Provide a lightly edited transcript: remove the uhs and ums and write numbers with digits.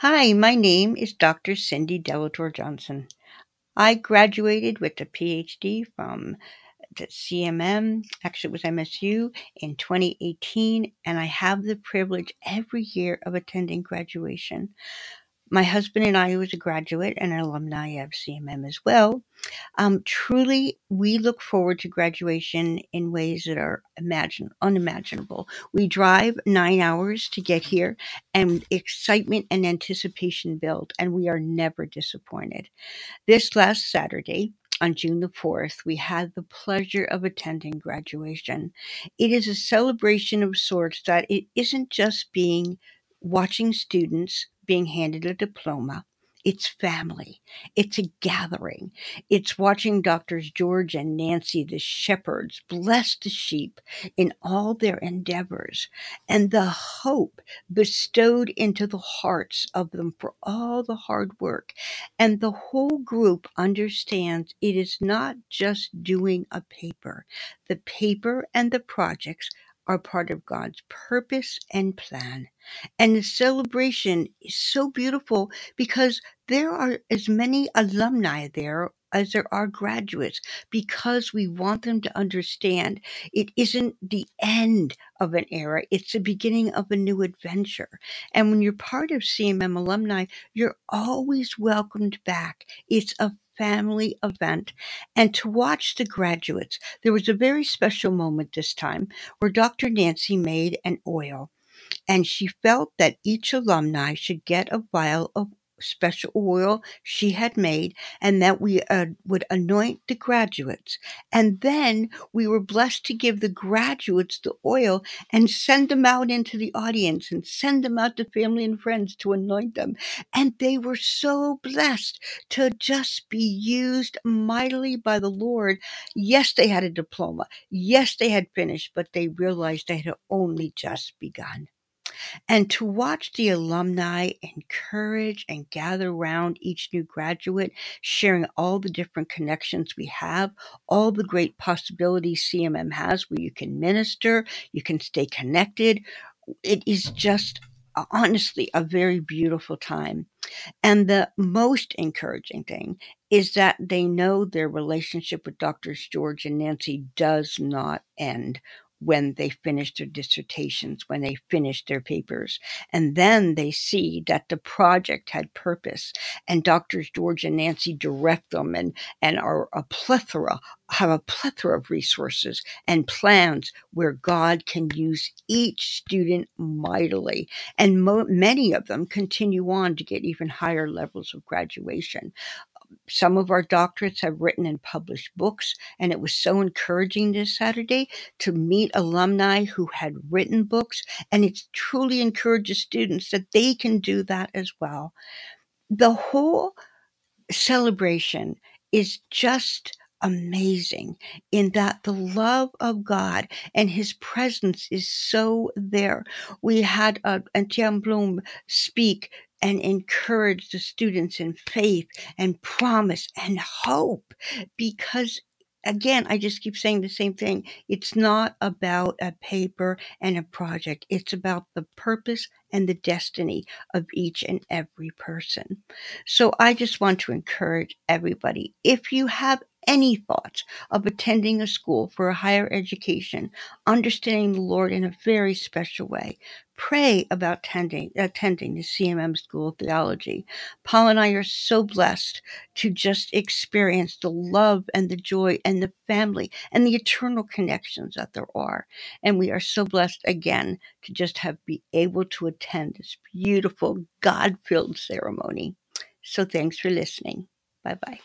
Hi, my name is Dr. Cindy Delator Johnson. I graduated with a PhD from the CMM, actually it was MSU, in 2018, and I have the privilege every year of attending graduation. My husband and I, who is a graduate and an alumni of CMM as well, truly we look forward to graduation in ways that are unimaginable. We drive 9 hours to get here, and excitement and anticipation build, and we are never disappointed. This last Saturday, on June the 4th, we had the pleasure of attending graduation. It is a celebration of sorts that it isn't just watching students being handed a diploma. It's family. It's a gathering. It's watching Doctors George and Nancy, the shepherds, bless the sheep in all their endeavors, and the hope bestowed into the hearts of them for all the hard work. And the whole group understands it is not just doing a paper. The paper and the projects are part of God's purpose and plan. And the celebration is so beautiful because there are as many alumni there as there are graduates, because we want them to understand it isn't the end of an era, it's the beginning of a new adventure. And when you're part of CMM alumni, you're always welcomed back. It's a family event. And to watch the graduates, there was a very special moment this time where Dr. Nancy made an oil, and she felt that each alumni should get a vial of special oil she had made, and that we would anoint the graduates. And then we were blessed to give the graduates the oil and send them out into the audience and send them out to family and friends to anoint them. And they were so blessed to just be used mightily by the Lord. Yes, they had a diploma. Yes, they had finished, but they realized they had only just begun. And to watch the alumni encourage and gather around each new graduate, sharing all the different connections we have, all the great possibilities CMM has where you can minister, you can stay connected. It is just honestly a very beautiful time. And the most encouraging thing is that they know their relationship with Drs. George and Nancy does not end when they finish their dissertations, when they finish their papers. And then they see that the project had purpose, and Doctors George and Nancy direct them and are have a plethora of resources and plans where God can use each student mightily. And many of them continue on to get even higher levels of graduation. Some of our doctorates have written and published books, and it was so encouraging this Saturday to meet alumni who had written books, and it truly encourages students that they can do that as well. The whole celebration is just amazing in that the love of God and His presence is so there. We had Antoine Blum speak and encourage the students in faith and promise and hope, because again, I just keep saying the same thing. It's not about a paper and a project. It's about the purpose and the destiny of each and every person. So I just want to encourage everybody, if you have any thoughts of attending a school for a higher education, understanding the Lord in a very special way, pray about attending the CMM School of Theology. Paul and I are so blessed to just experience the love and the joy and the family and the eternal connections that there are. And we are so blessed again to just be able to attend this beautiful God-filled ceremony. So thanks for listening. Bye-bye.